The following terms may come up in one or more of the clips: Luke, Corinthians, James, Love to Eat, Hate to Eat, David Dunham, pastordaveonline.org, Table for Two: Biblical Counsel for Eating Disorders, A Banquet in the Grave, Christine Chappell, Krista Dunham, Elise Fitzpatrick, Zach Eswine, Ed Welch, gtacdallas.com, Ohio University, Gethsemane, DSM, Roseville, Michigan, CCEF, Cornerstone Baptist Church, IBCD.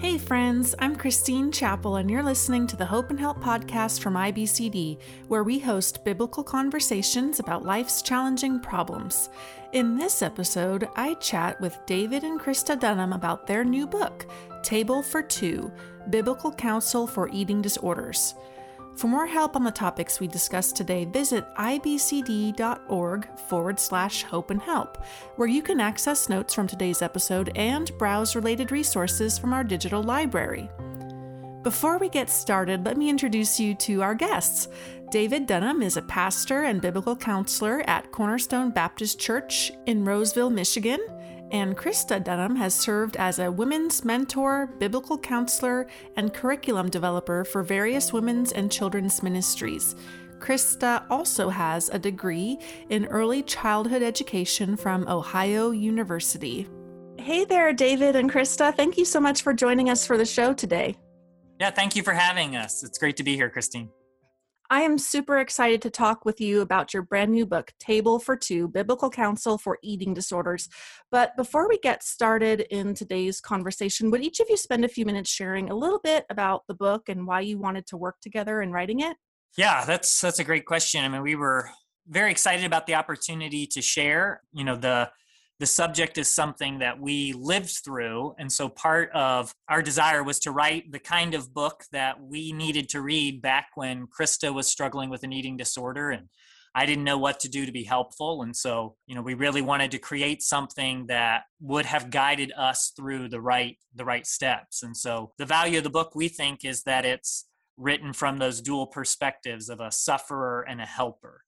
Hey friends, I'm Christine Chappell, and you're listening to the Hope and Help podcast from IBCD, where we host biblical conversations about life's challenging problems. In this episode, I chat with David and Krista Dunham about their new book, Table for Two: Biblical Counsel for Eating Disorders. For more help on the topics we discussed today, visit ibcd.org/hopeandhelp, where you can access notes from today's episode and browse related resources from our digital library. Before we get started, let me introduce you to our guests. David Dunham is a pastor and biblical counselor at Cornerstone Baptist Church in Roseville, Michigan. And Krista Dunham has served as a women's mentor, biblical counselor, and curriculum developer for various women's and children's ministries. Krista also has a degree in early childhood education from Ohio University. Hey there, David and Krista. Thank you so much for joining us for the show today. Yeah, thank you for having us. It's great to be here, Christine. I am super excited to talk with you about your brand new book, Table for Two: Biblical Counsel for Eating Disorders. But before we get started in today's conversation, would each of you spend a few minutes sharing a little bit about the book and why you wanted to work together in writing it? Yeah, that's a great question. I mean, we were very excited about the opportunity to share. You know, the subject is something that we lived through. And so part of our desire was to write the kind of book that we needed to read back when Krista was struggling with an eating disorder and I didn't know what to do to be helpful. And so, you know, we really wanted to create something that would have guided us through the right steps. And so the value of the book, we think, is that it's written from those dual perspectives of a sufferer and a helper.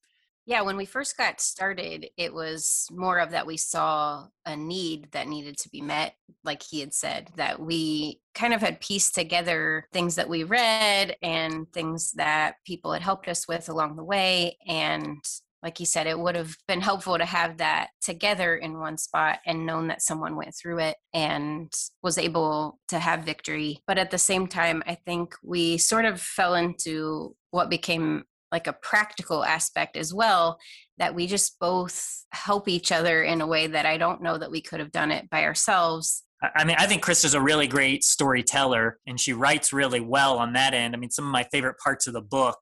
Yeah, when we first got started, it was more of that we saw a need that needed to be met, like he had said, that we kind of had pieced together things that we read and things that people had helped us with along the way. And like he said, it would have been helpful to have that together in one spot and known that someone went through it and was able to have victory. But at the same time, I think we sort of fell into what became like a practical aspect as well, that we just both help each other in a way that I don't know that we could have done it by ourselves. I mean, I think Krista's a really great storyteller and she writes really well on that end. I mean, some of my favorite parts of the book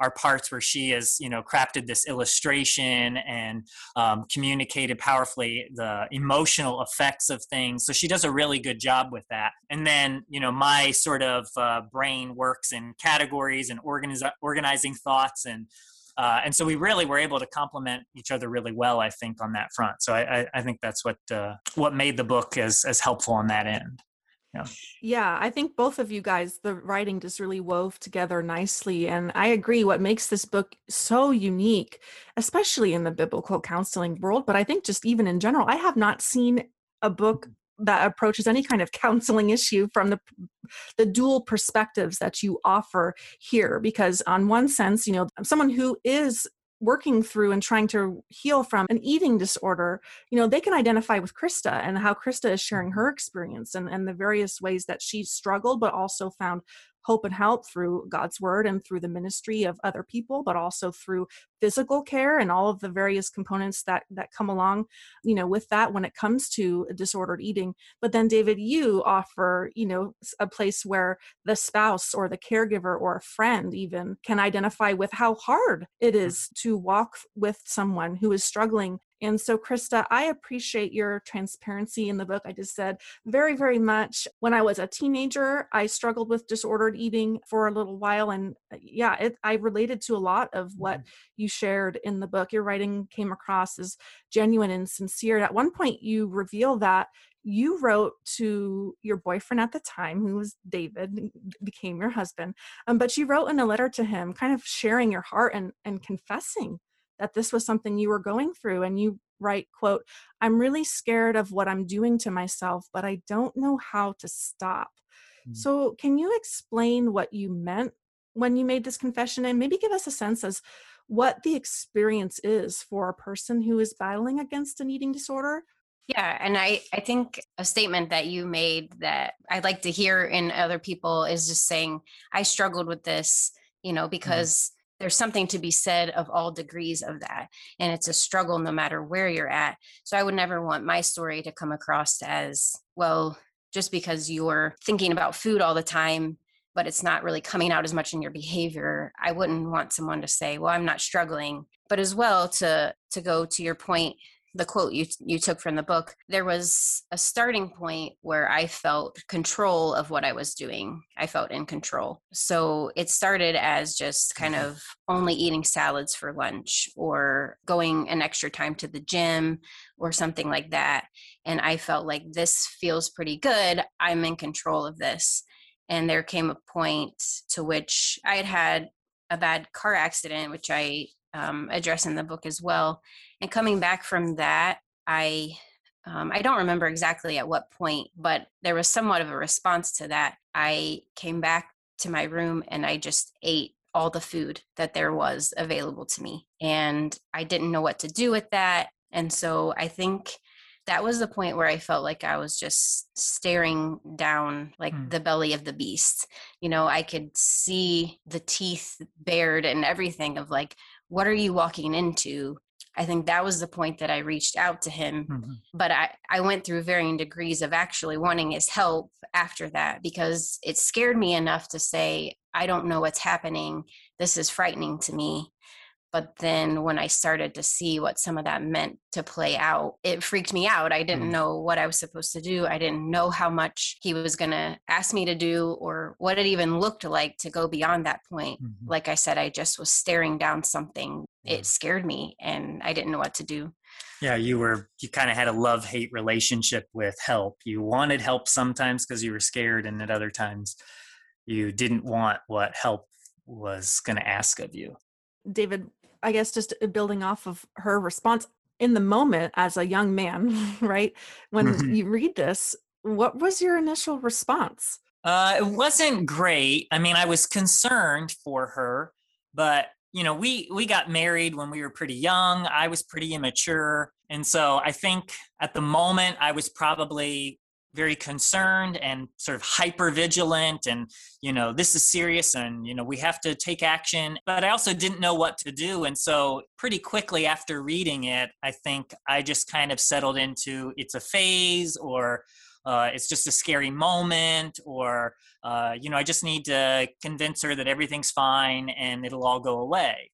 are parts where she has, you know, crafted this illustration and communicated powerfully the emotional effects of things. So she does a really good job with that. And then, you know, my sort of brain works in categories and organizing thoughts. And so we really were able to complement each other really well, I think, on that front. So I think that's what made the book as helpful on that end. Yeah, I think both of you guys, the writing just really wove together nicely. And I agree, what makes this book so unique, especially in the biblical counseling world, but I think just even in general, I have not seen a book that approaches any kind of counseling issue from the dual perspectives that you offer here. Because on one sense, you know, someone who is working through and trying to heal from an eating disorder, you know, they can identify with Krista and how Krista is sharing her experience and the various ways that she struggled, but also found hope and help through God's word and through the ministry of other people, but also through physical care and all of the various components that come along, you know, with that when it comes to disordered eating. But then, David, you offer, you know, a place where the spouse or the caregiver or a friend even can identify with how hard it is to walk with someone who is struggling. And so, Krista, I appreciate your transparency in the book. I just said very, very much. When I was a teenager, I struggled with disordered eating for a little while. And yeah, I related to a lot of what you shared in the book. Your writing came across as genuine and sincere. And at one point, you reveal that you wrote to your boyfriend at the time, who was David, became your husband. But you wrote in a letter to him, kind of sharing your heart and confessing that this was something you were going through. And you write, quote, "I'm really scared of what I'm doing to myself, but I don't know how to stop." Mm-hmm. So can you explain what you meant when you made this confession and maybe give us a sense as what the experience is for a person who is battling against an eating disorder? Yeah. And I think a statement that you made that I'd like to hear in other people is just saying, I struggled with this, you know, because there's something to be said of all degrees of that. And it's a struggle no matter where you're at. So I would never want my story to come across as, well, just because you're thinking about food all the time, but it's not really coming out as much in your behavior. I wouldn't want someone to say, well, I'm not struggling. But as well, to go to your point, the quote you took from the book, there was a starting point where I felt control of what I was doing. I felt in control. So it started as just kind of only eating salads for lunch or going an extra time to the gym or something like that. And I felt like this feels pretty good. I'm in control of this. And there came a point to which I had a bad car accident, which I address in the book as well. And coming back from that, I don't remember exactly at what point, but there was somewhat of a response to that. I came back to my room and I just ate all the food that there was available to me. And I didn't know what to do with that. And so I think that was the point where I felt like I was just staring down like the belly of the beast. You know, I could see the teeth bared and everything of like, what are you walking into? I think that was the point that I reached out to him. Mm-hmm. But I went through varying degrees of actually wanting his help after that, because it scared me enough to say, I don't know what's happening. This is frightening to me. But then when I started to see what some of that meant to play out, it freaked me out. I didn't know what I was supposed to do. I didn't know how much he was going to ask me to do or what it even looked like to go beyond that point. Mm-hmm. Like I said, I just was staring down something. Yeah. It scared me and I didn't know what to do. Yeah, you kind of had a love-hate relationship with help. You wanted help sometimes because you were scared, and at other times you didn't want what help was going to ask of you. David, I guess just building off of her response in the moment as a young man, right? When you read this, what was your initial response? It wasn't great. I mean, I was concerned for her, but you know, we got married when we were pretty young. I was pretty immature. And so I think at the moment I was probably very concerned and sort of hyper vigilant and, you know, this is serious and, you know, we have to take action, but I also didn't know what to do. And so pretty quickly after reading it, I think I just kind of settled into it's a phase or it's just a scary moment or, you know, I just need to convince her that everything's fine and it'll all go away.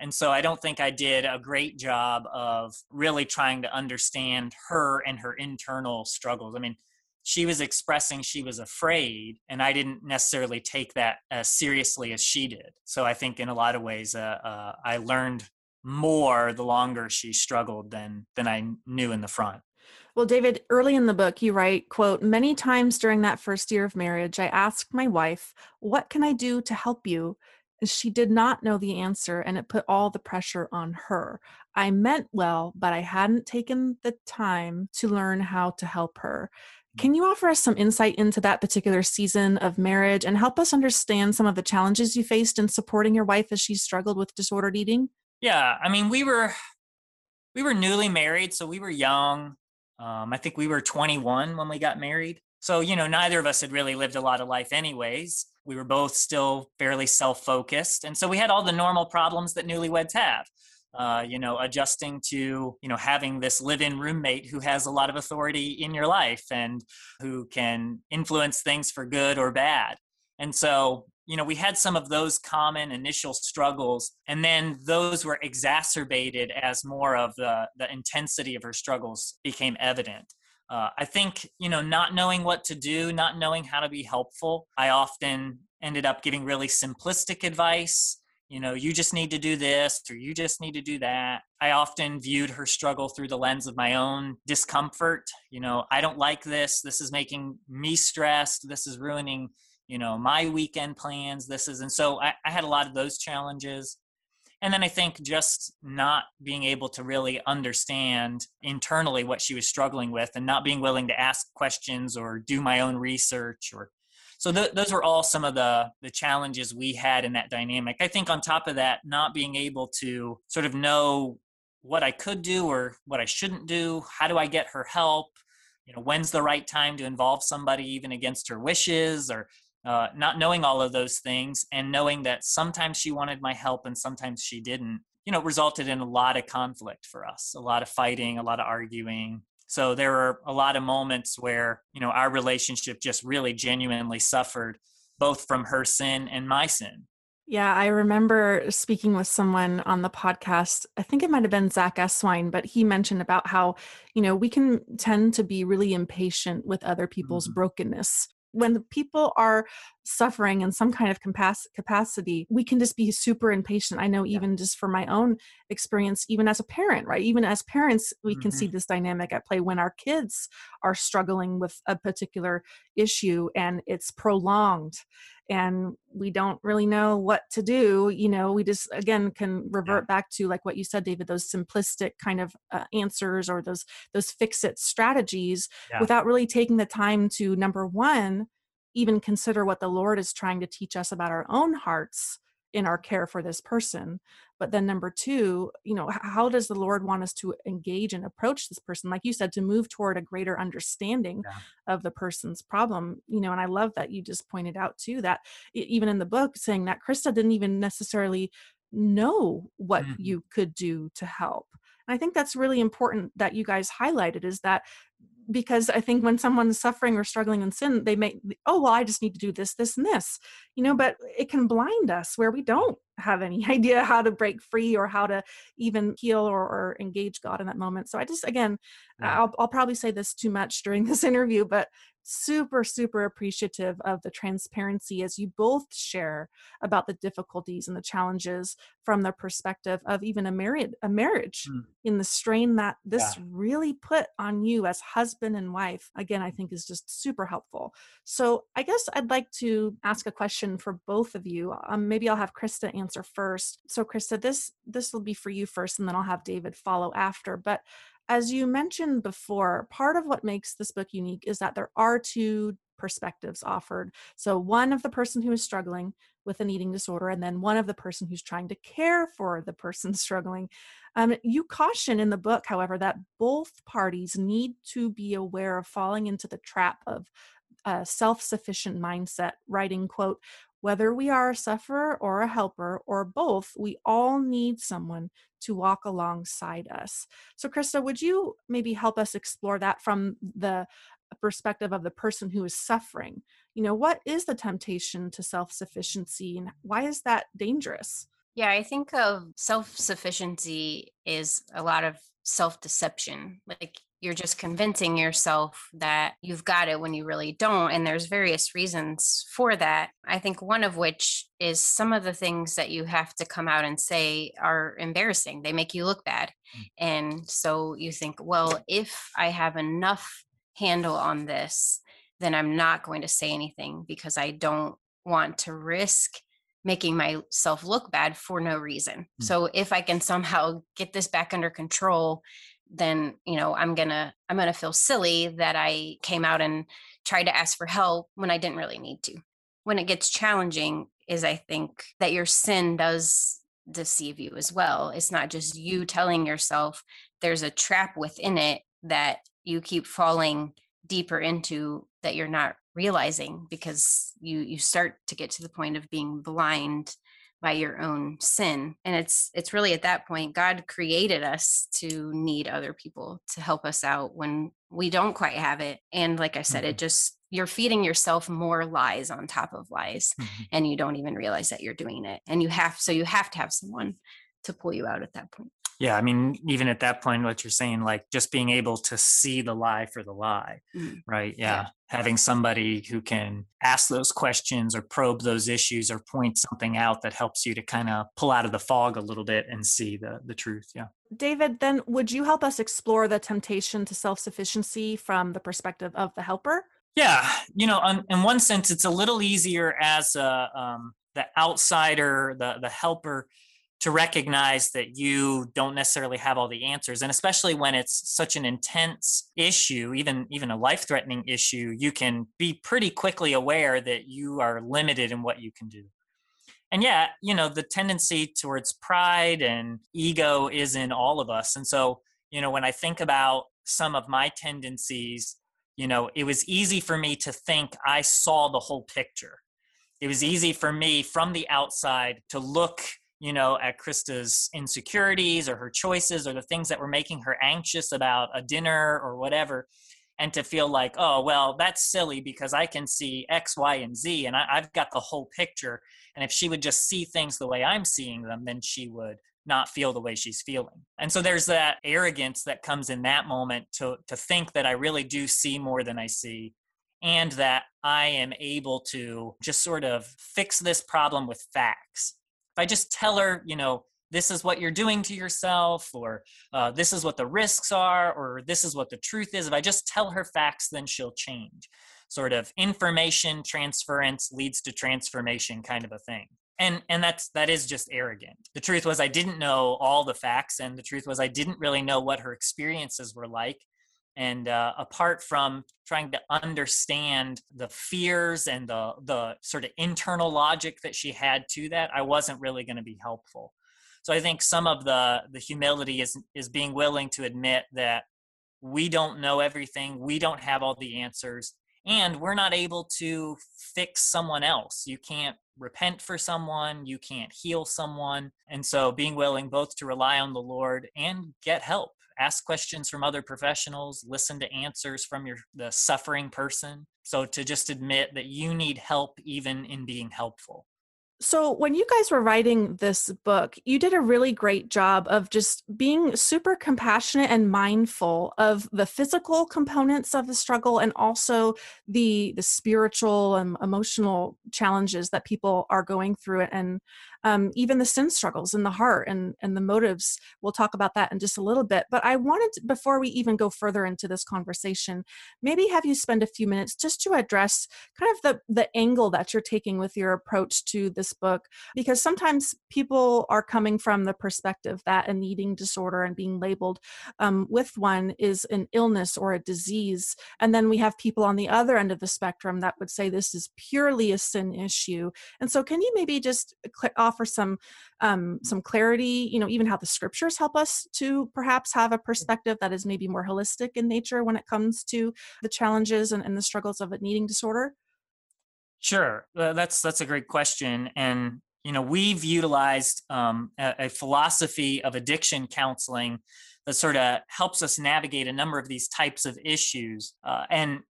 And so I don't think I did a great job of really trying to understand her and her internal struggles. I mean, she was expressing she was afraid, and I didn't necessarily take that as seriously as she did. So I think in a lot of ways, I learned more the longer she struggled than I knew in the front. Well, David, early in the book, you write, quote, "Many times during that first year of marriage, I asked my wife, 'What can I do to help you?' She did not know the answer, and it put all the pressure on her. I meant well, but I hadn't taken the time to learn how to help her." Can you offer us some insight into that particular season of marriage and help us understand some of the challenges you faced in supporting your wife as she struggled with disordered eating? Yeah, I mean, we were newly married, so we were young. I think we were 21 when we got married. So, you know, neither of us had really lived a lot of life anyways. We were both still fairly self-focused. And so we had all the normal problems that newlyweds have, you know, adjusting to, you know, having this live-in roommate who has a lot of authority in your life and who can influence things for good or bad. And so, you know, we had some of those common initial struggles, and then those were exacerbated as more of the intensity of her struggles became evident. I think, you know, not knowing what to do, not knowing how to be helpful, I often ended up giving really simplistic advice. You know, you just need to do this or you just need to do that. I often viewed her struggle through the lens of my own discomfort. You know, I don't like this. This is making me stressed. This is ruining, you know, my weekend plans. And so I had a lot of those challenges. And then I think just not being able to really understand internally what she was struggling with and not being willing to ask questions or do my own research. So those were all some of the challenges we had in that dynamic. I think on top of that, not being able to sort of know what I could do or what I shouldn't do. How do I get her help? You know, when's the right time to involve somebody even against her wishes, or not knowing all of those things and knowing that sometimes she wanted my help and sometimes she didn't, you know, resulted in a lot of conflict for us, a lot of fighting, a lot of arguing, So there were a lot of moments where, you know, our relationship just really genuinely suffered, both from her sin and my sin. Yeah, I remember speaking with someone on the podcast, I think it might have been Zach Eswine, but he mentioned about how, you know, we can tend to be really impatient with other people's mm-hmm. brokenness. When the people are suffering in some kind of capacity, we can just be super impatient. I know even just from my own experience, even as a parent, right? Even as parents, we mm-hmm. can see this dynamic at play when our kids are struggling with a particular issue and it's prolonged and we don't really know what to do. You know, we just, again, can revert back to like what you said, David, those simplistic kind of answers or those fix-it strategies without really taking the time to, number one, even consider what the Lord is trying to teach us about our own hearts in our care for this person. But then number two, you know, how does the Lord want us to engage and approach this person? Like you said, to move toward a greater understanding of the person's problem, you know, and I love that you just pointed out too, that even in the book saying that Krista didn't even necessarily know what you could do to help. And I think that's really important that you guys highlighted is that, because I think when someone's suffering or struggling in sin, they may, oh, well, I just need to do this, this, and this, you know, but it can blind us where we don't have any idea how to break free or how to even heal or engage God in that moment. So I just, again, I'll probably say this too much during this interview, but super, super appreciative of the transparency as you both share about the difficulties and the challenges from the perspective of even a marriage in the strain that this really put on you as husband and wife. Again, I think is just super helpful. So I guess I'd like to ask a question for both of you. Maybe I'll have Krista answer first. So Krista, this will be for you first, and then I'll have David follow after. But as you mentioned before, part of what makes this book unique is that there are two perspectives offered. So one of the person who is struggling with an eating disorder, and then one of the person who's trying to care for the person struggling. You caution in the book, however, that both parties need to be aware of falling into the trap of a self-sufficient mindset, writing, quote, "Whether we are a sufferer or a helper or both, we all need someone to walk alongside us." So Krista, would you maybe help us explore that from the perspective of the person who is suffering? You know, what is the temptation to self-sufficiency and why is that dangerous? Yeah, I think of self-sufficiency is a lot of self-deception. Like, you're just convincing yourself that you've got it when you really don't. And there's various reasons for that. I think one of which is some of the things that you have to come out and say are embarrassing. They make you look bad. And so you think, well, if I have enough handle on this, then I'm not going to say anything because I don't want to risk making myself look bad for no reason. So if I can somehow get this back under control, then, you know, I'm going to feel silly that I came out and tried to ask for help when I didn't really need to. When it gets challenging is, I think, that your sin does deceive you as well. It's not just you telling yourself. There's a trap within it that you keep falling deeper into that you're not realizing, because you start to get to the point of being blind by your own sin. And it's really at that point, God created us to need other people to help us out when we don't quite have it. And like I said, it just, you're feeding yourself more lies on top of lies, and you don't even realize that you're doing it. And you have to have someone to pull you out at that point. Yeah. I mean, even at that point, what you're saying, like just being able to see the lie for the lie, right? Yeah. Having somebody who can ask those questions or probe those issues or point something out that helps you to kind of pull out of the fog a little bit and see the truth. Yeah. David, then would you help us explore the temptation to self-sufficiency from the perspective of the helper? Yeah. You know, in one sense, it's a little easier as the outsider, the helper, to recognize that you don't necessarily have all the answers. And especially when it's such an intense issue, even a life-threatening issue, you can be pretty quickly aware that you are limited in what you can do. And yeah, you know, the tendency towards pride and ego is in all of us. And so, you know, when I think about some of my tendencies, you know, it was easy for me to think I saw the whole picture. It was easy for me from the outside to look you know, at Krista's insecurities or her choices or the things that were making her anxious about a dinner or whatever, and to feel like, oh, well, that's silly because I can see X, Y, and Z, and I've got the whole picture. And if she would just see things the way I'm seeing them, then she would not feel the way she's feeling. And so there's that arrogance that comes in that moment to think that I really do see more than I see, and that I am able to just sort of fix this problem with facts. If I just tell her, you know, this is what you're doing to yourself, or this is what the risks are, or this is what the truth is. If I just tell her facts, then she'll change. Sort of information transference leads to transformation kind of a thing. And that is just arrogant. The truth was I didn't know all the facts, and the truth was I didn't really know what her experiences were like. And apart from trying to understand the fears and the sort of internal logic that she had to that, I wasn't really going to be helpful. So I think some of the humility is being willing to admit that we don't know everything, we don't have all the answers, and we're not able to fix someone else. You can't repent for someone, you can't heal someone. And so being willing both to rely on the Lord and get help. Ask questions from other professionals, listen to answers from the suffering person. So to just admit that you need help even in being helpful. So when you guys were writing this book, you did a really great job of just being super compassionate and mindful of the physical components of the struggle and also the spiritual and emotional challenges that people are going through, and even the sin struggles in the heart and the motives. We'll talk about that in just a little bit. But I wanted to, before we even go further into this conversation, maybe have you spend a few minutes just to address kind of the angle that you're taking with your approach to this book, because sometimes people are coming from the perspective that an eating disorder and being labeled with one is an illness or a disease. And then we have people on the other end of the spectrum that would say this is purely a sin issue. And so can you maybe just offer some clarity, you know, even how the scriptures help us to perhaps have a perspective that is maybe more holistic in nature when it comes to the challenges and the struggles of an eating disorder? Sure. That's a great question. And, you know, we've utilized a philosophy of addiction counseling that sort of helps us navigate a number of these types of issues. And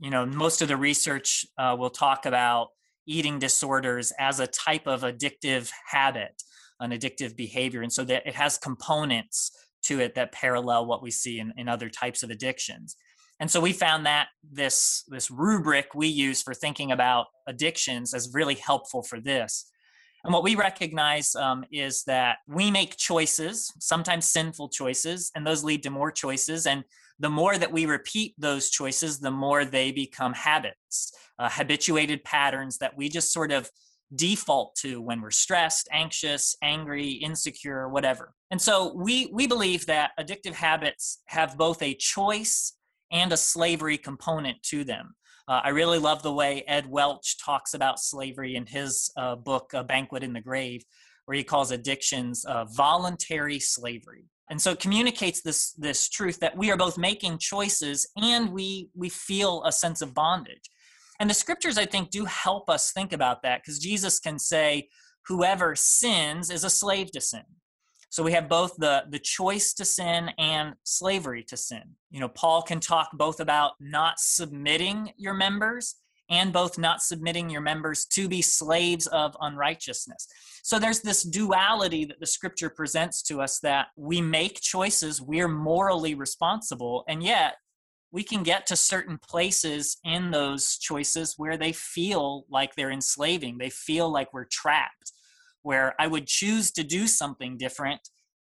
you know, most of the research will talk about eating disorders as a type of addictive habit, an addictive behavior. And so that it has components to it that parallel what we see in other types of addictions. And so we found that this rubric we use for thinking about addictions is really helpful for this. And what we recognize is that we make choices, sometimes sinful choices, and those lead to more choices. And the more that we repeat those choices, the more they become habits, habituated patterns that we just sort of default to when we're stressed, anxious, angry, insecure, whatever. And so we believe that addictive habits have both a choice and a slavery component to them. I really love the way Ed Welch talks about slavery in his book, A Banquet in the Grave, where he calls addictions voluntary slavery. And so it communicates this truth that we are both making choices and we feel a sense of bondage. And the scriptures, I think, do help us think about that, because Jesus can say, whoever sins is a slave to sin. So we have both the choice to sin and slavery to sin. You know, Paul can talk both about not submitting your members and both not submitting your members to be slaves of unrighteousness. So there's this duality that the scripture presents to us, that we make choices, we're morally responsible, and yet we can get to certain places in those choices where they feel like they're enslaving, they feel like we're trapped, where I would choose to do something different,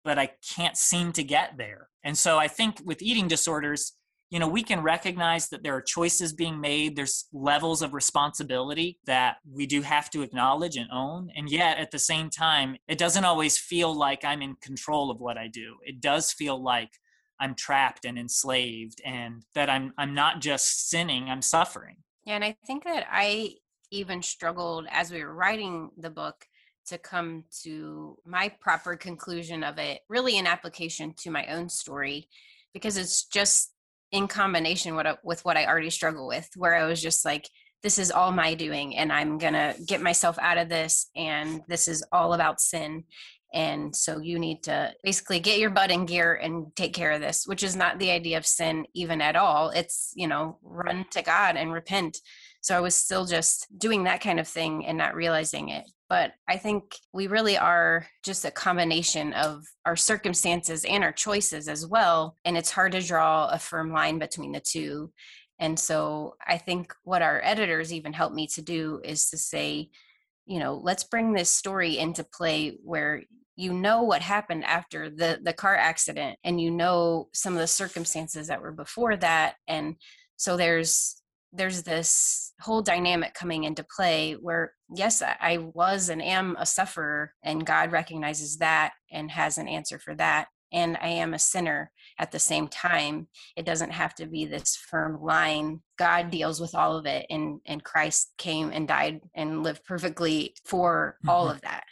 but I can't seem to get there. And so I think with eating disorders, you know, we can recognize that there are choices being made. There's levels of responsibility that we do have to acknowledge and own. And yet at the same time, it doesn't always feel like I'm in control of what I do. It does feel like I'm trapped and enslaved, and that I'm not just sinning, I'm suffering. Yeah, and I think that I even struggled as we were writing the book to come to my proper conclusion of it, really an application to my own story, because it's just in combination with what I already struggle with, where I was just like, this is all my doing and I'm going to get myself out of this and this is all about sin. And so you need to basically get your butt in gear and take care of this, which is not the idea of sin even at all. It's, you know, run to God and repent. So I was still just doing that kind of thing and not realizing it. But I think we really are just a combination of our circumstances and our choices as well. And it's hard to draw a firm line between the two. And so I think what our editors even helped me to do is to say, you know, let's bring this story into play where you know what happened after the car accident and you know some of the circumstances that were before that. And so there's this whole dynamic coming into play where, yes, I was and am a sufferer, and God recognizes that and has an answer for that. And I am a sinner at the same time. It doesn't have to be this firm line. God deals with all of it. And Christ came and died and lived perfectly for all of that.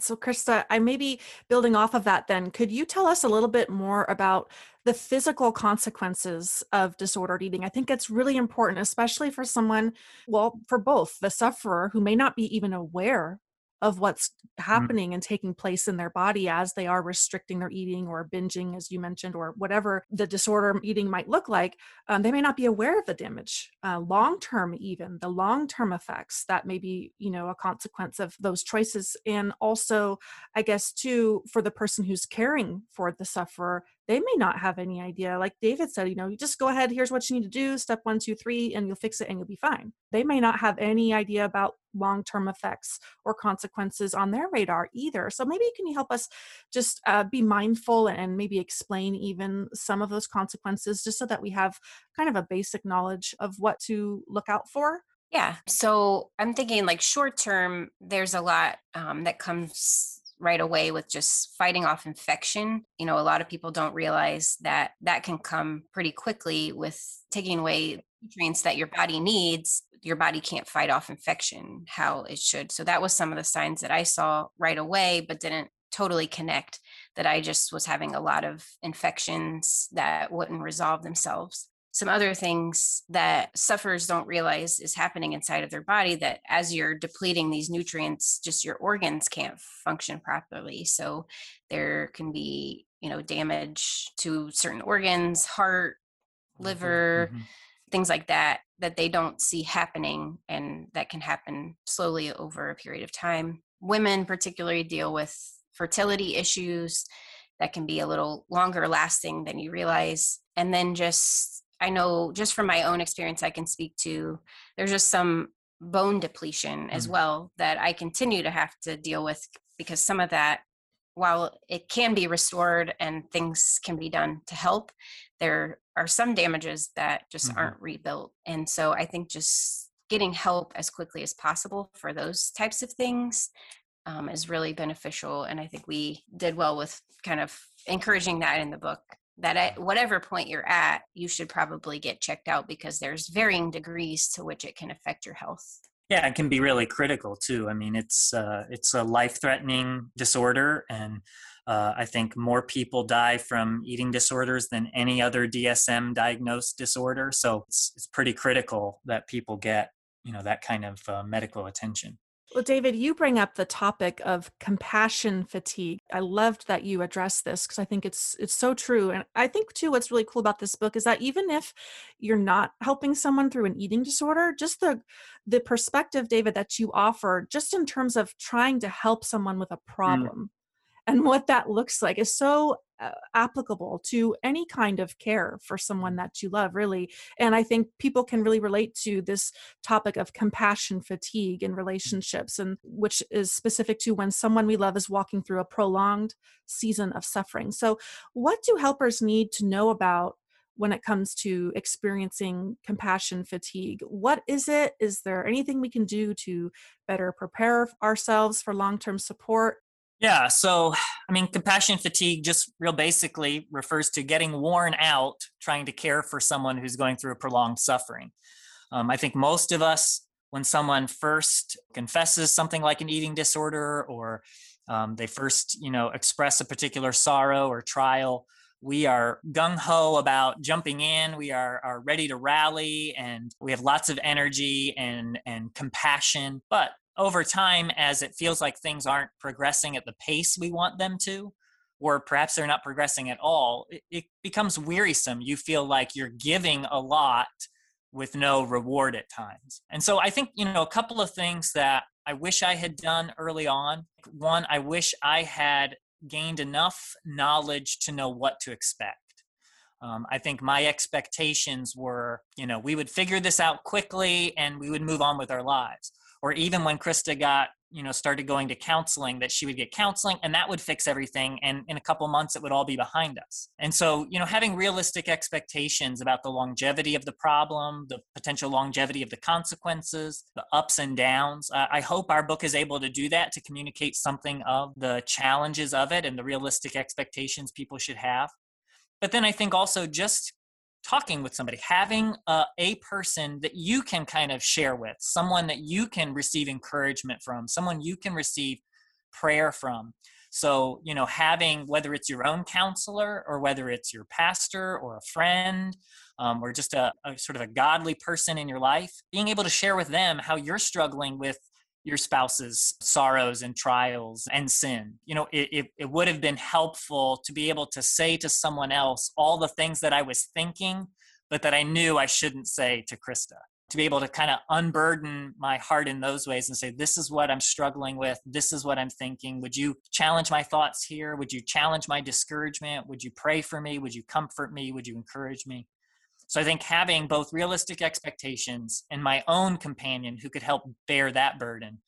So Krista, I may be building off of that then. Could you tell us a little bit more about the physical consequences of disordered eating? I think it's really important, especially for someone, well, for both the sufferer who may not be even aware of what's happening and taking place in their body as they are restricting their eating or binging, as you mentioned, or whatever the disorder eating might look like. They may not be aware of the damage, long-term even, the long-term effects that may be, you know, a consequence of those choices. And also, I guess, too, for the person who's caring for the sufferer, they may not have any idea. Like David said, you know, you just go ahead, here's what you need to do, step 1, 2, 3, and you'll fix it and you'll be fine. They may not have any idea about long-term effects or consequences on their radar either. So maybe can you help us just be mindful and maybe explain even some of those consequences just so that we have kind of a basic knowledge of what to look out for? Yeah. So I'm thinking like short-term, there's a lot that comes right away with just fighting off infection. You know, a lot of people don't realize that that can come pretty quickly with taking away nutrients that your body needs. Your body can't fight off infection how it should. So that was some of the signs that I saw right away, but didn't totally connect that I just was having a lot of infections that wouldn't resolve themselves. Some other things that sufferers don't realize is happening inside of their body, that as you're depleting these nutrients, just your organs can't function properly. So there can be, you know, damage to certain organs, heart, liver, things like that they don't see happening, and that can happen slowly over a period of time. Women particularly deal with fertility issues that can be a little longer lasting than you realize. And then just, I know just from my own experience I can speak to, there's just some bone depletion as well that I continue to have to deal with, because some of that, while it can be restored and things can be done to help, there are some damages that just aren't rebuilt. And so I think just getting help as quickly as possible for those types of things is really beneficial. And I think we did well with kind of encouraging that in the book, that at whatever point you're at, you should probably get checked out, because there's varying degrees to which it can affect your health. Yeah, it can be really critical too. I mean, it's a life-threatening disorder, and I think more people die from eating disorders than any other DSM diagnosed disorder. So it's pretty critical that people get, you know, that kind of medical attention. Well, David, you bring up the topic of compassion fatigue. I loved that you addressed this, because I think it's so true. And I think too, what's really cool about this book is that even if you're not helping someone through an eating disorder, just the perspective, David, that you offer, just in terms of trying to help someone with a problem and what that looks like, is so applicable to any kind of care for someone that you love, really. And I think people can really relate to this topic of compassion fatigue in relationships, and which is specific to when someone we love is walking through a prolonged season of suffering. So what do helpers need to know about when it comes to experiencing compassion fatigue? What is it? Is there anything we can do to better prepare ourselves for long-term support? Yeah. So, I mean, compassion fatigue just real basically refers to getting worn out trying to care for someone who's going through a prolonged suffering. I think most of us, when someone first confesses something like an eating disorder, or they first, you know, express a particular sorrow or trial, We are gung-ho about jumping in. We are ready to rally, and we have lots of energy and compassion. But over time, as it feels like things aren't progressing at the pace we want them to, or perhaps they're not progressing at all, it becomes wearisome. You feel like you're giving a lot with no reward at times. And so I think, a couple of things that I wish I had done early on. One, I wish I had gained enough knowledge to know what to expect. I think my expectations were, we would figure this out quickly and we would move on with our lives. Or even when Krista got, started going to counseling, that she would get counseling and that would fix everything. And in a couple months, it would all be behind us. And so, having realistic expectations about the longevity of the problem, the potential longevity of the consequences, the ups and downs. I hope our book is able to do that, to communicate something of the challenges of it and the realistic expectations people should have. But then I think also just talking with somebody, having a person that you can kind of share with, someone that you can receive encouragement from, someone you can receive prayer from. So, having, whether it's your own counselor or whether it's your pastor or a friend, or just a sort of a godly person in your life, being able to share with them how you're struggling with your spouse's sorrows and trials and sin. It would have been helpful to be able to say to someone else all the things that I was thinking, but that I knew I shouldn't say to Krista, to be able to kind of unburden my heart in those ways and say, this is what I'm struggling with. This is what I'm thinking. Would you challenge my thoughts here? Would you challenge my discouragement? Would you pray for me? Would you comfort me? Would you encourage me? So I think having both realistic expectations and my own companion who could help bear that burden,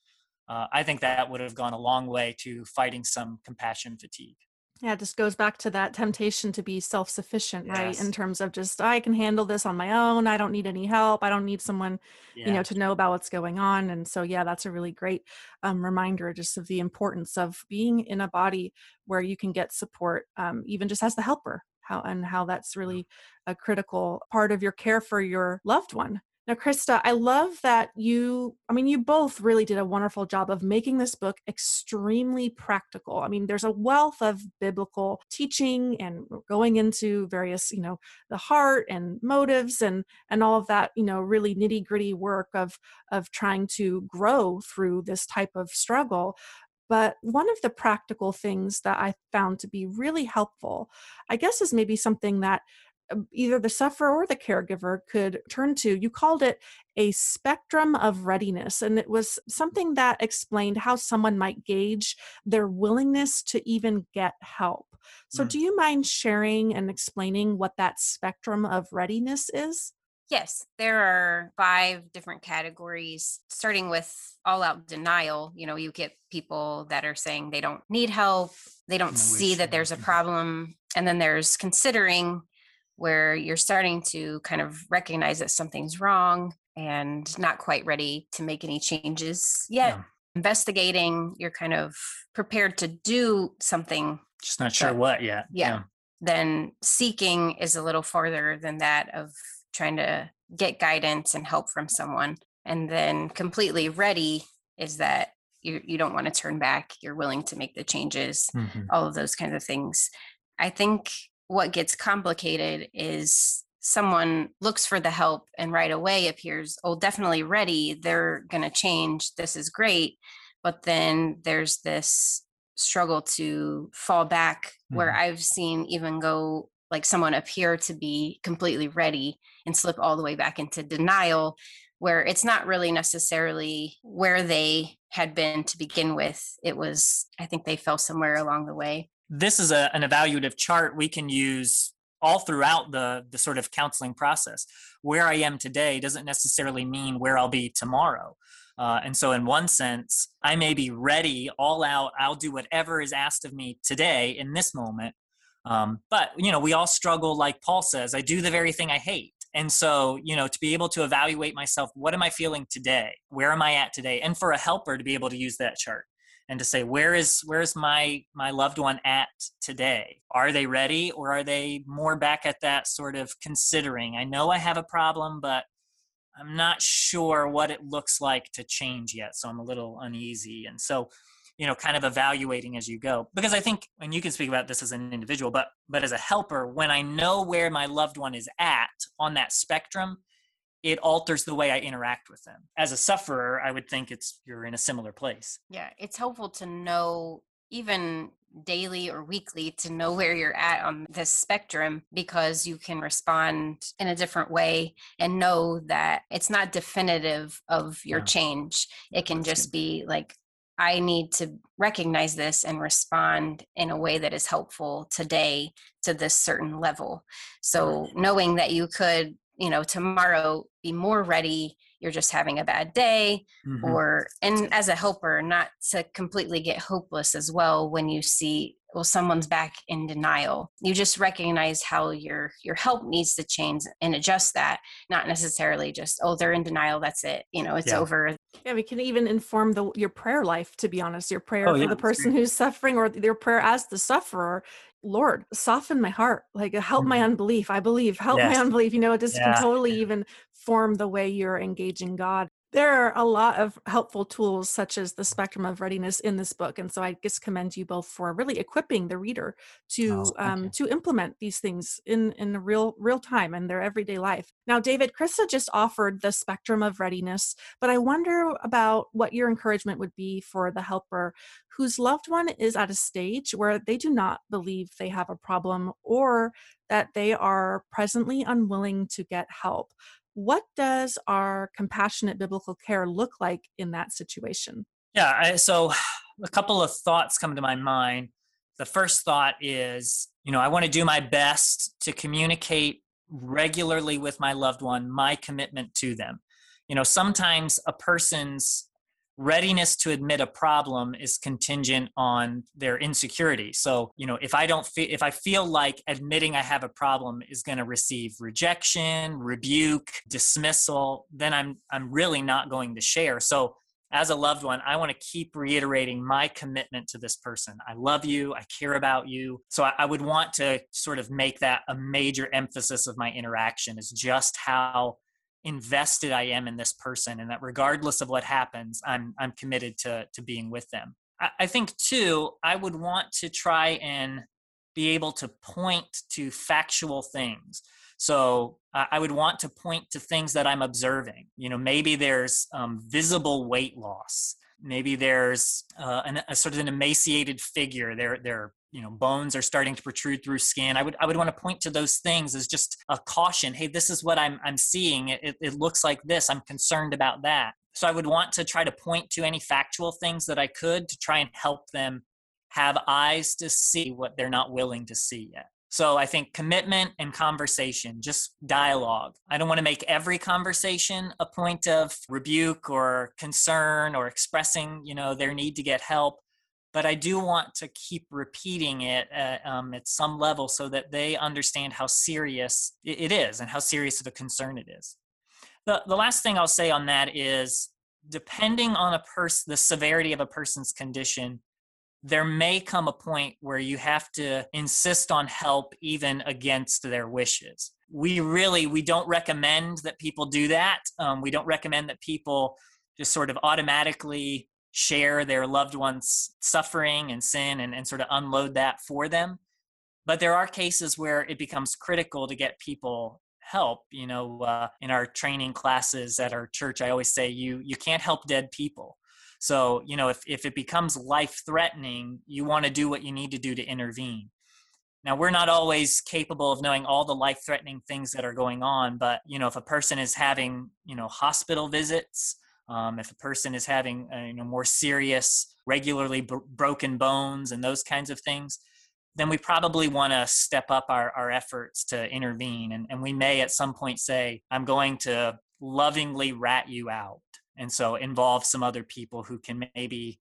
I think that would have gone a long way to fighting some compassion fatigue. Yeah, it just goes back to that temptation to be self-sufficient, yes. Right? In terms of just, I can handle this on my own. I don't need any help. I don't need someone, to know about what's going on. And so, that's a really great reminder just of the importance of being in a body where you can get support, even just as the helper. How that's really a critical part of your care for your loved one. Now, Krista, I love that you both really did a wonderful job of making this book extremely practical. There's a wealth of biblical teaching and going into various, the heart and motives and all of that, really nitty gritty work of trying to grow through this type of struggle. But one of the practical things that I found to be really helpful, I guess, is maybe something that either the sufferer or the caregiver could turn to. You called it a spectrum of readiness, and it was something that explained how someone might gauge their willingness to even get help. So do you mind sharing and explaining what that spectrum of readiness is? Yes, there are 5 different categories, starting with all-out denial. You get people that are saying they don't need help, they don't see that there's a problem. And then there's considering, where you're starting to kind of recognize that something's wrong and not quite ready to make any changes yet. Yeah. Investigating, you're kind of prepared to do something. Just not sure what yet. Yeah. Then seeking is a little farther than that, of trying to get guidance and help from someone. And then completely ready is that you don't want to turn back. You're willing to make the changes, all of those kinds of things. I think what gets complicated is someone looks for the help and right away appears, definitely ready. They're going to change. This is great. But then there's this struggle to fall back, where I've seen even go like someone appear to be completely ready and slip all the way back into denial, where it's not really necessarily where they had been to begin with. It was, I think they fell somewhere along the way. This is an evaluative chart we can use all throughout the sort of counseling process. Where I am today doesn't necessarily mean where I'll be tomorrow. And so in one sense, I may be ready, all out. I'll do whatever is asked of me today in this moment. But, we all struggle, like Paul says, I do the very thing I hate. And so, to be able to evaluate myself, what am I feeling today? Where am I at today? And for a helper to be able to use that chart and to say, where's my loved one at today? Are they ready, or are they more back at that sort of considering? I know I have a problem, but I'm not sure what it looks like to change yet. So I'm a little uneasy. And so you know, kind of evaluating as you go. Because I think, and you can speak about this as an individual, but as a helper, when I know where my loved one is at on that spectrum, it alters the way I interact with them. As a sufferer, I would think you're in a similar place. Yeah, it's helpful to know, even daily or weekly, to know where you're at on this spectrum, because you can respond in a different way and know that it's not definitive of your change. It can just be like, I need to recognize this and respond in a way that is helpful today to this certain level. So knowing that you could, you know, tomorrow be more ready, you're just having a bad day, mm-hmm. and as a helper, not to completely get hopeless as well. When you see, well, someone's back in denial, you just recognize how your help needs to change and adjust that, not necessarily just, oh, they're in denial, that's it, you know, it's over. Yeah, we can even inform your prayer life, to be honest, your prayer for the person who's suffering, or their prayer as the sufferer. Lord, soften my heart, like help my unbelief. I believe, help my unbelief. You know, it just can totally even form the way you're engaging God. There are a lot of helpful tools, such as the spectrum of readiness, in this book. And so I just commend you both for really equipping the reader to implement these things in real time in their everyday life. Now, David, Krista just offered the spectrum of readiness, but I wonder about what your encouragement would be for the helper whose loved one is at a stage where they do not believe they have a problem, or that they are presently unwilling to get help. What does our compassionate biblical care look like in that situation? Yeah, so a couple of thoughts come to my mind. The first thought is, you know, I want to do my best to communicate regularly with my loved one my commitment to them. You know, sometimes a person's readiness to admit a problem is contingent on their insecurity. So, you know, if I feel like admitting I have a problem is going to receive rejection, rebuke, dismissal, then I'm really not going to share. So as a loved one, I want to keep reiterating my commitment to this person. I love you. I care about you. So I would want to sort of make that a major emphasis of my interaction, is just how invested I am in this person, and that regardless of what happens, I'm committed to being with them. I think too, I would want to try and be able to point to factual things. So I would want to point to things that I'm observing. You know, maybe there's visible weight loss. Maybe there's a sort of an emaciated figure. They're you know, bones are starting to protrude through skin. I would want to point to those things as just a caution. Hey, this is what I'm seeing. It looks like this. I'm concerned about that. So I would want to try to point to any factual things that I could, to try and help them have eyes to see what they're not willing to see yet. So I think commitment and conversation, just dialogue. I don't want to make every conversation a point of rebuke or concern or expressing, you know, their need to get help. But I do want to keep repeating it at some level, so that they understand how serious it is and how serious of a concern it is. The last thing I'll say on that is, depending on the severity of a person's condition, there may come a point where you have to insist on help even against their wishes. We don't recommend that people do that. We don't recommend that people just sort of automatically share their loved one's suffering and sin and sort of unload that for them. But there are cases where it becomes critical to get people help. You know, in our training classes at our church, I always say you can't help dead people. So, you know, if it becomes life-threatening, you want to do what you need to do to intervene. Now, we're not always capable of knowing all the life-threatening things that are going on, but, you know, if a person is having, you know, hospital visits, if a person is having more serious, regularly broken bones and those kinds of things, then we probably want to step up our efforts to intervene. And we may at some point say, I'm going to lovingly rat you out. And so involve some other people who can maybe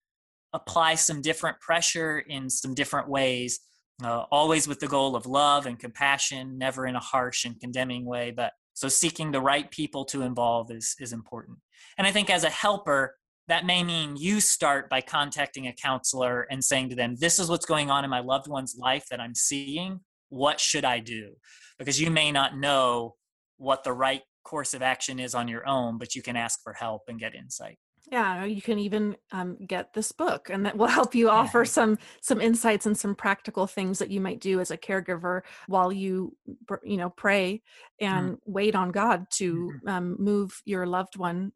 apply some different pressure in some different ways, always with the goal of love and compassion, never in a harsh and condemning way, but so seeking the right people to involve is important. And I think as a helper, that may mean you start by contacting a counselor and saying to them, this is what's going on in my loved one's life that I'm seeing. What should I do? Because you may not know what the right course of action is on your own, but you can ask for help and get insight. Yeah, you can even get this book, and that will help you offer some insights and some practical things that you might do as a caregiver while you pray and wait on God to move your loved one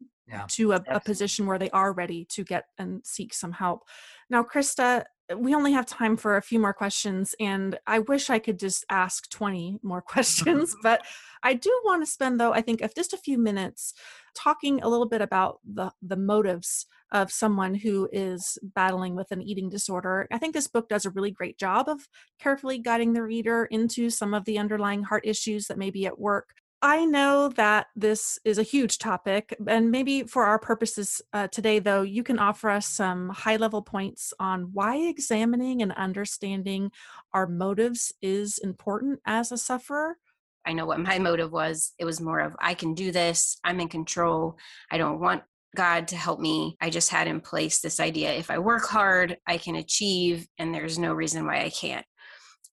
to a position where they are ready to get and seek some help. Now, Krista, we only have time for a few more questions, and I wish I could just ask 20 more questions, but I do want to spend, though, I think, just a few minutes talking a little bit about the motives of someone who is battling with an eating disorder. I think this book does a really great job of carefully guiding the reader into some of the underlying heart issues that may be at work. I know that this is a huge topic, and maybe for our purposes today, though, you can offer us some high-level points on why examining and understanding our motives is important as a sufferer. I know what my motive was. It was more of, I can do this. I'm in control. I don't want God to help me. I just had in place this idea, if I work hard, I can achieve, and there's no reason why I can't.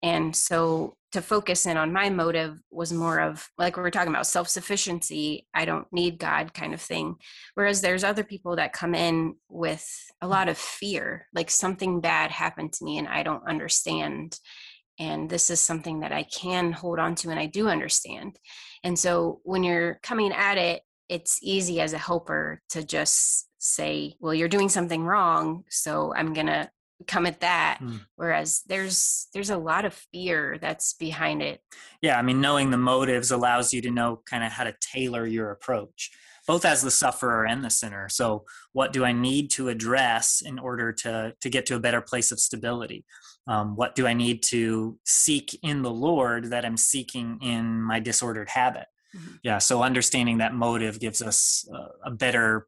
And so to focus in on my motive was more of, like we were talking about, self-sufficiency, I don't need God kind of thing. Whereas there's other people that come in with a lot of fear, like something bad happened to me and I don't understand. And this is something that I can hold on to and I do understand. And so when you're coming at it, it's easy as a helper to just say, well, you're doing something wrong, so I'm going to come at that. Whereas there's a lot of fear that's behind it. Yeah. I mean, knowing the motives allows you to know kind of how to tailor your approach, both as the sufferer and the sinner. So what do I need to address in order to get to a better place of stability? What do I need to seek in the Lord that I'm seeking in my disordered habit? Mm-hmm. Yeah. So understanding that motive gives us a better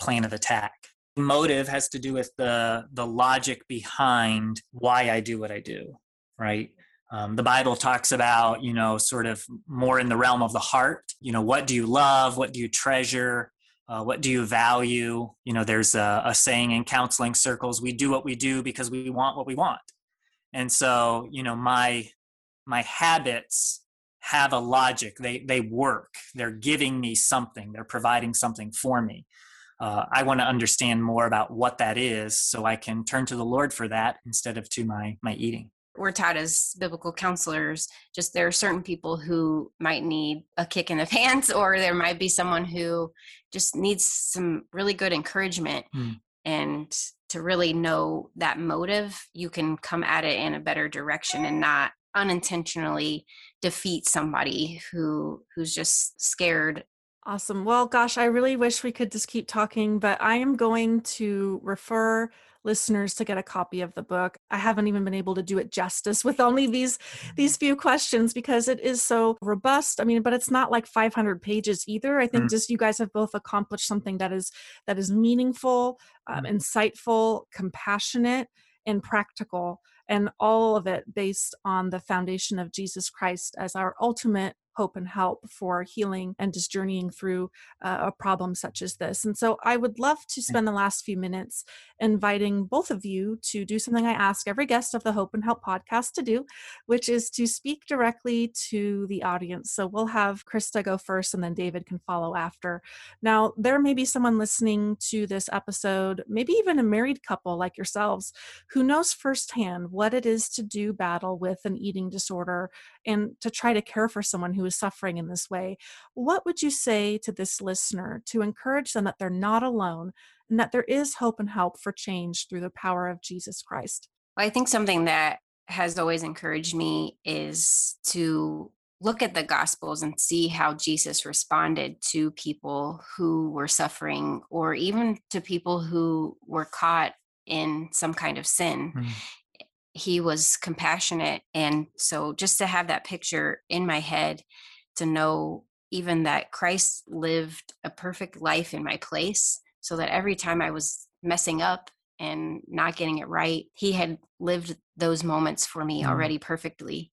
plan of attack. Motive has to do with the logic behind why I do what I do, right? The Bible talks about, sort of more in the realm of the heart, what do you love? What do you treasure? What do you value? There's a saying in counseling circles, we do what we do because we want what we want. And so, my habits have a logic. They work. They're giving me something. They're providing something for me. I want to understand more about what that is so I can turn to the Lord for that instead of to my eating. We're taught as biblical counselors, just there are certain people who might need a kick in the pants, or there might be someone who just needs some really good encouragement. And to really know that motive, you can come at it in a better direction and not unintentionally defeat somebody who's just scared. Awesome. Well, gosh, I really wish we could just keep talking, but I am going to refer listeners to get a copy of the book. I haven't even been able to do it justice with only these few questions because it is so robust. I mean, but it's not like 500 pages either. I think just you guys have both accomplished something that is meaningful, insightful, compassionate, and practical, and all of it based on the foundation of Jesus Christ as our ultimate hope and help for healing and just journeying through a problem such as this. And so I would love to spend the last few minutes inviting both of you to do something I ask every guest of the Hope and Help podcast to do, which is to speak directly to the audience. So we'll have Krista go first and then David can follow after. Now, there may be someone listening to this episode, maybe even a married couple like yourselves, who knows firsthand what it is to do battle with an eating disorder and to try to care for someone who is suffering in this way. What would you say to this listener to encourage them that they're not alone and that there is hope and help for change through the power of Jesus Christ? I think something that has always encouraged me is to look at the Gospels and see how Jesus responded to people who were suffering, or even to people who were caught in some kind of sin. He was compassionate. And so just to have that picture in my head, to know even that Christ lived a perfect life in my place, so that every time I was messing up and not getting it right, he had lived those moments for me already perfectly.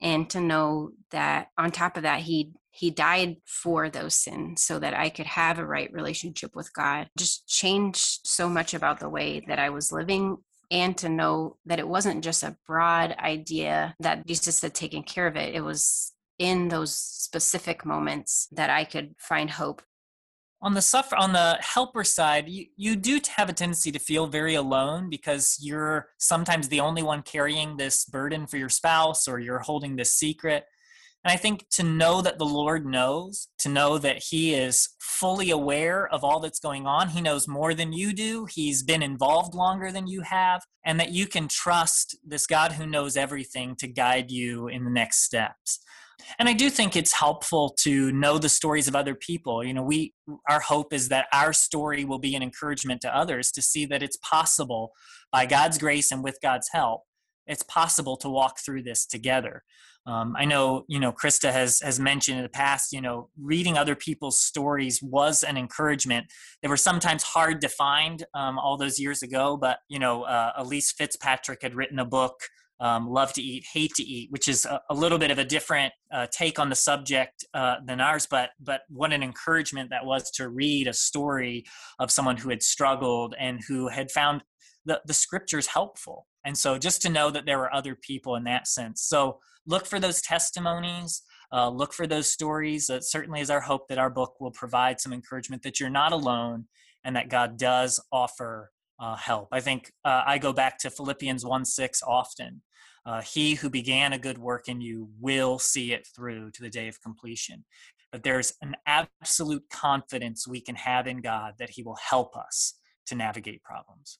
And to know that on top of that, he died for those sins so that I could have a right relationship with God, just changed so much about the way that I was living. And to know that it wasn't just a broad idea that Jesus had taken care of it. It was in those specific moments that I could find hope. On the helper side, you do have a tendency to feel very alone because you're sometimes the only one carrying this burden for your spouse, or you're holding this secret. And I think to know that the Lord knows, to know that he is fully aware of all that's going on, he knows more than you do, he's been involved longer than you have, and that you can trust this God who knows everything to guide you in the next steps. And I do think it's helpful to know the stories of other people. You know, our hope is that our story will be an encouragement to others to see that it's possible, by God's grace and with God's help, it's possible to walk through this together. I know, Krista has mentioned in the past, reading other people's stories was an encouragement. They were sometimes hard to find all those years ago, but, Elise Fitzpatrick had written a book, Love to Eat, Hate to Eat, which is a little bit of a different take on the subject than ours, but what an encouragement that was to read a story of someone who had struggled and who had found the scriptures helpful. And so just to know that there were other people in that sense. So look for those testimonies, look for those stories. It certainly is our hope that our book will provide some encouragement that you're not alone and that God does offer help. I think I go back to Philippians 1:6 often. He who began a good work in you will see it through to the day of completion. But there's an absolute confidence we can have in God that he will help us to navigate problems.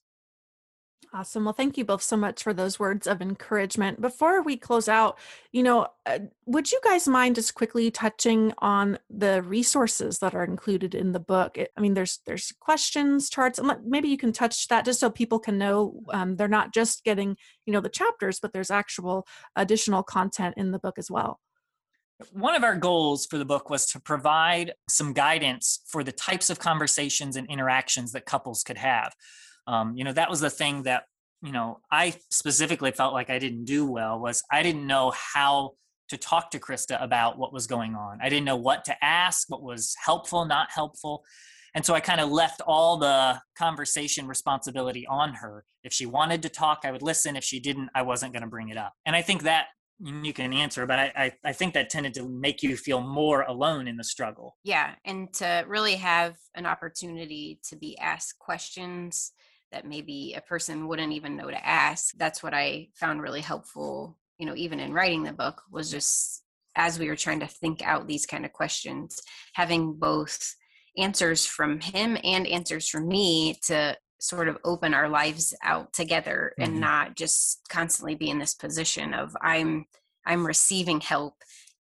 Awesome. Well, thank you both so much for those words of encouragement. Before we close out, would you guys mind just quickly touching on the resources that are included in the book? There's questions, charts, and maybe you can touch that just so people can know they're not just getting, the chapters, but there's actual additional content in the book as well. One of our goals for the book was to provide some guidance for the types of conversations and interactions that couples could have. That was the thing that, I specifically felt like I didn't do well, was I didn't know how to talk to Krista about what was going on. I didn't know what to ask, what was helpful, not helpful. And so I kind of left all the conversation responsibility on her. If she wanted to talk, I would listen. If she didn't, I wasn't going to bring it up. And I think that you can answer, but I think that tended to make you feel more alone in the struggle. Yeah. And to really have an opportunity to be asked questions that maybe a person wouldn't even know to ask. That's what I found really helpful, even in writing the book, was just as we were trying to think out these kind of questions, having both answers from him and answers from me to sort of open our lives out together, mm-hmm. and not just constantly be in this position of I'm receiving help,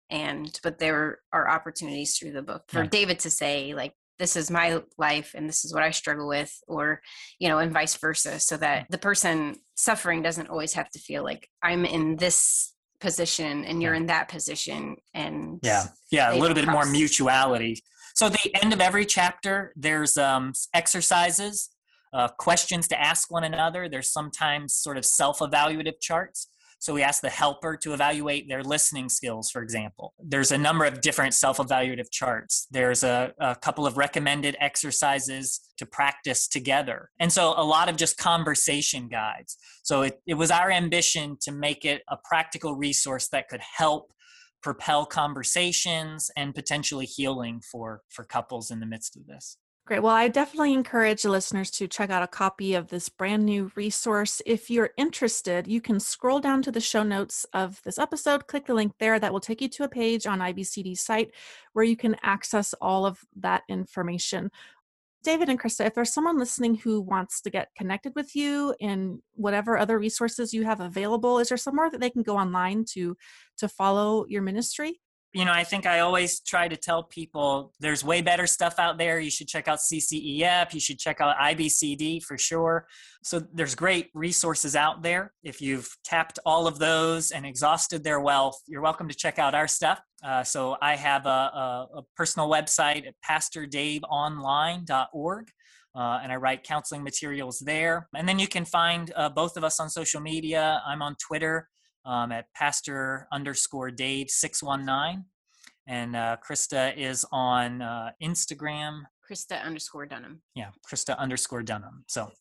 but there are opportunities through the book for David to say, like, this is my life and this is what I struggle with, or, and vice versa, so that the person suffering doesn't always have to feel like I'm in this position and you're in that position. And a little bit more mutuality. So at the end of every chapter, there's exercises, questions to ask one another. There's sometimes sort of self-evaluative charts. So we ask the helper to evaluate their listening skills, for example. There's a number of different self-evaluative charts. There's a couple of recommended exercises to practice together. And so a lot of just conversation guides. So it was our ambition to make it a practical resource that could help propel conversations and potentially healing for couples in the midst of this. Great. Well, I definitely encourage the listeners to check out a copy of this brand new resource. If you're interested, you can scroll down to the show notes of this episode, click the link there. That will take you to a page on IBCD's site where you can access all of that information. David and Krista, if there's someone listening who wants to get connected with you and whatever other resources you have available, is there somewhere that they can go online to follow your ministry? I think I always try to tell people there's way better stuff out there. You should check out CCEF. You should check out IBCD for sure. So there's great resources out there. If you've tapped all of those and exhausted their wealth, you're welcome to check out our stuff. So I have a personal website at pastordaveonline.org. And I write counseling materials there. And then you can find both of us on social media. I'm on Twitter. At pastor_Dave619. And Krista is on Instagram. Krista_Dunham. Yeah, Krista_Dunham. So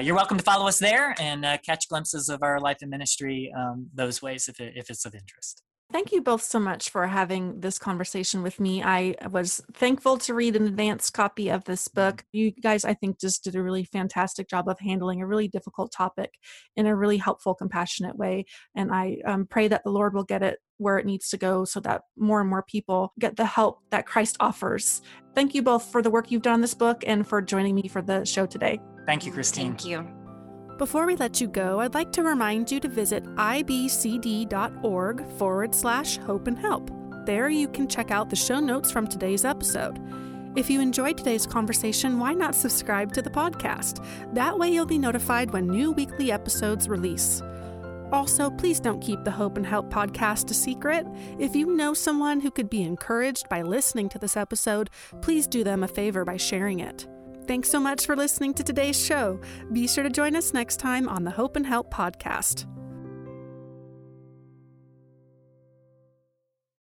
you're welcome to follow us there and catch glimpses of our life and ministry those ways if it's of interest. Thank you both so much for having this conversation with me. I was thankful to read an advanced copy of this book. You guys, I think, just did a really fantastic job of handling a really difficult topic in a really helpful, compassionate way. And I pray that the Lord will get it where it needs to go so that more and more people get the help that Christ offers. Thank you both for the work you've done on this book and for joining me for the show today. Thank you, Christine. Thank you. Before we let you go, I'd like to remind you to visit ibcd.org/hope and help. There you can check out the show notes from today's episode. If you enjoyed today's conversation, why not subscribe to the podcast? That way you'll be notified when new weekly episodes release. Also, please don't keep the Hope and Help podcast a secret. If you know someone who could be encouraged by listening to this episode, please do them a favor by sharing it. Thanks so much for listening to today's show. Be sure to join us next time on the Hope and Help podcast.